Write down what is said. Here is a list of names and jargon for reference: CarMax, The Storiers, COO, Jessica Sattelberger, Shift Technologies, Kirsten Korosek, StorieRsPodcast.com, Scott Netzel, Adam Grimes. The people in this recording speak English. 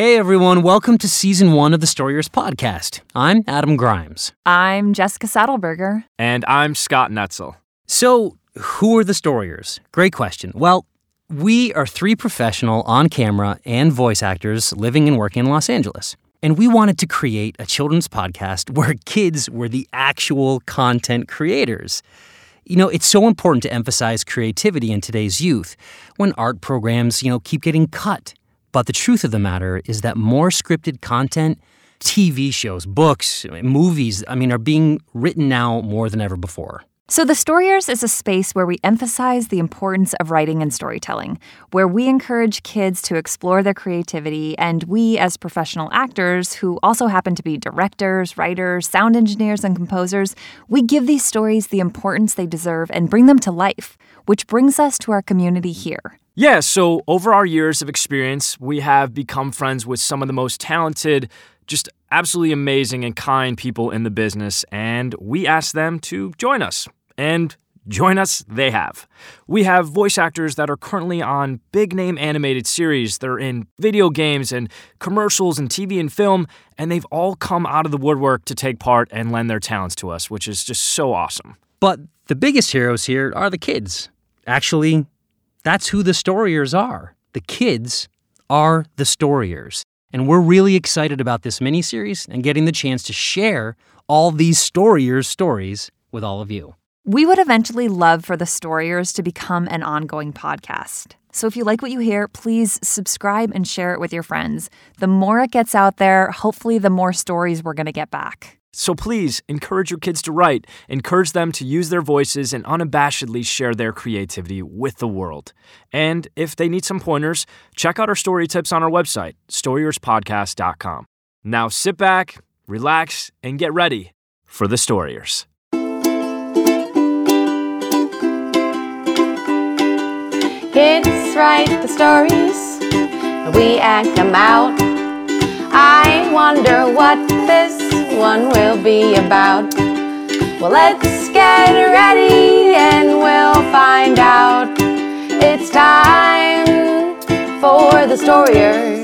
Hey everyone, welcome to Season 1 of the Storiers Podcast. I'm Adam Grimes. I'm Jessica Sattelberger. And I'm Scott Netzel. So, who are the Storiers? Great question. Well, we are three professional on-camera and voice actors living and working in Los Angeles. And we wanted to create a children's podcast where kids were the actual content creators. You know, it's so important to emphasize creativity in today's youth when art programs, keep getting cut. But the truth of the matter is that more scripted content, TV shows, books, movies, are being written now more than ever before. So The Storiers is a space where we emphasize the importance of writing and storytelling, where we encourage kids to explore their creativity, and we, as professional actors, who also happen to be directors, writers, sound engineers, and composers, we give these stories the importance they deserve and bring them to life, which brings us to our community here. Yeah, so over our years of experience, we have become friends with some of the most talented, just absolutely amazing and kind people in the business, and we asked them to join us. And join us, they have. We have voice actors that are currently on big-name animated series. They're in video games and commercials and TV and film, and they've all come out of the woodwork to take part and lend their talents to us, which is just so awesome. But the biggest heroes here are the kids. Actually, that's who the Storiers are. The kids are the Storiers. And we're really excited about this miniseries and getting the chance to share all these Storiers stories with all of you. We would eventually love for the Storiers to become an ongoing podcast. So if you like what you hear, please subscribe and share it with your friends. The more it gets out there, hopefully the more stories we're going to get back. So please encourage your kids to write, encourage them to use their voices and unabashedly share their creativity with the world. And if they need some pointers, check out our story tips on our website, StoriersPodcast.com. Now sit back, relax, and get ready for the Storiers. Kids write the stories, we act them out. I wonder what this one will be about. Well, let's get ready and we'll find out. It's time for the Storiers.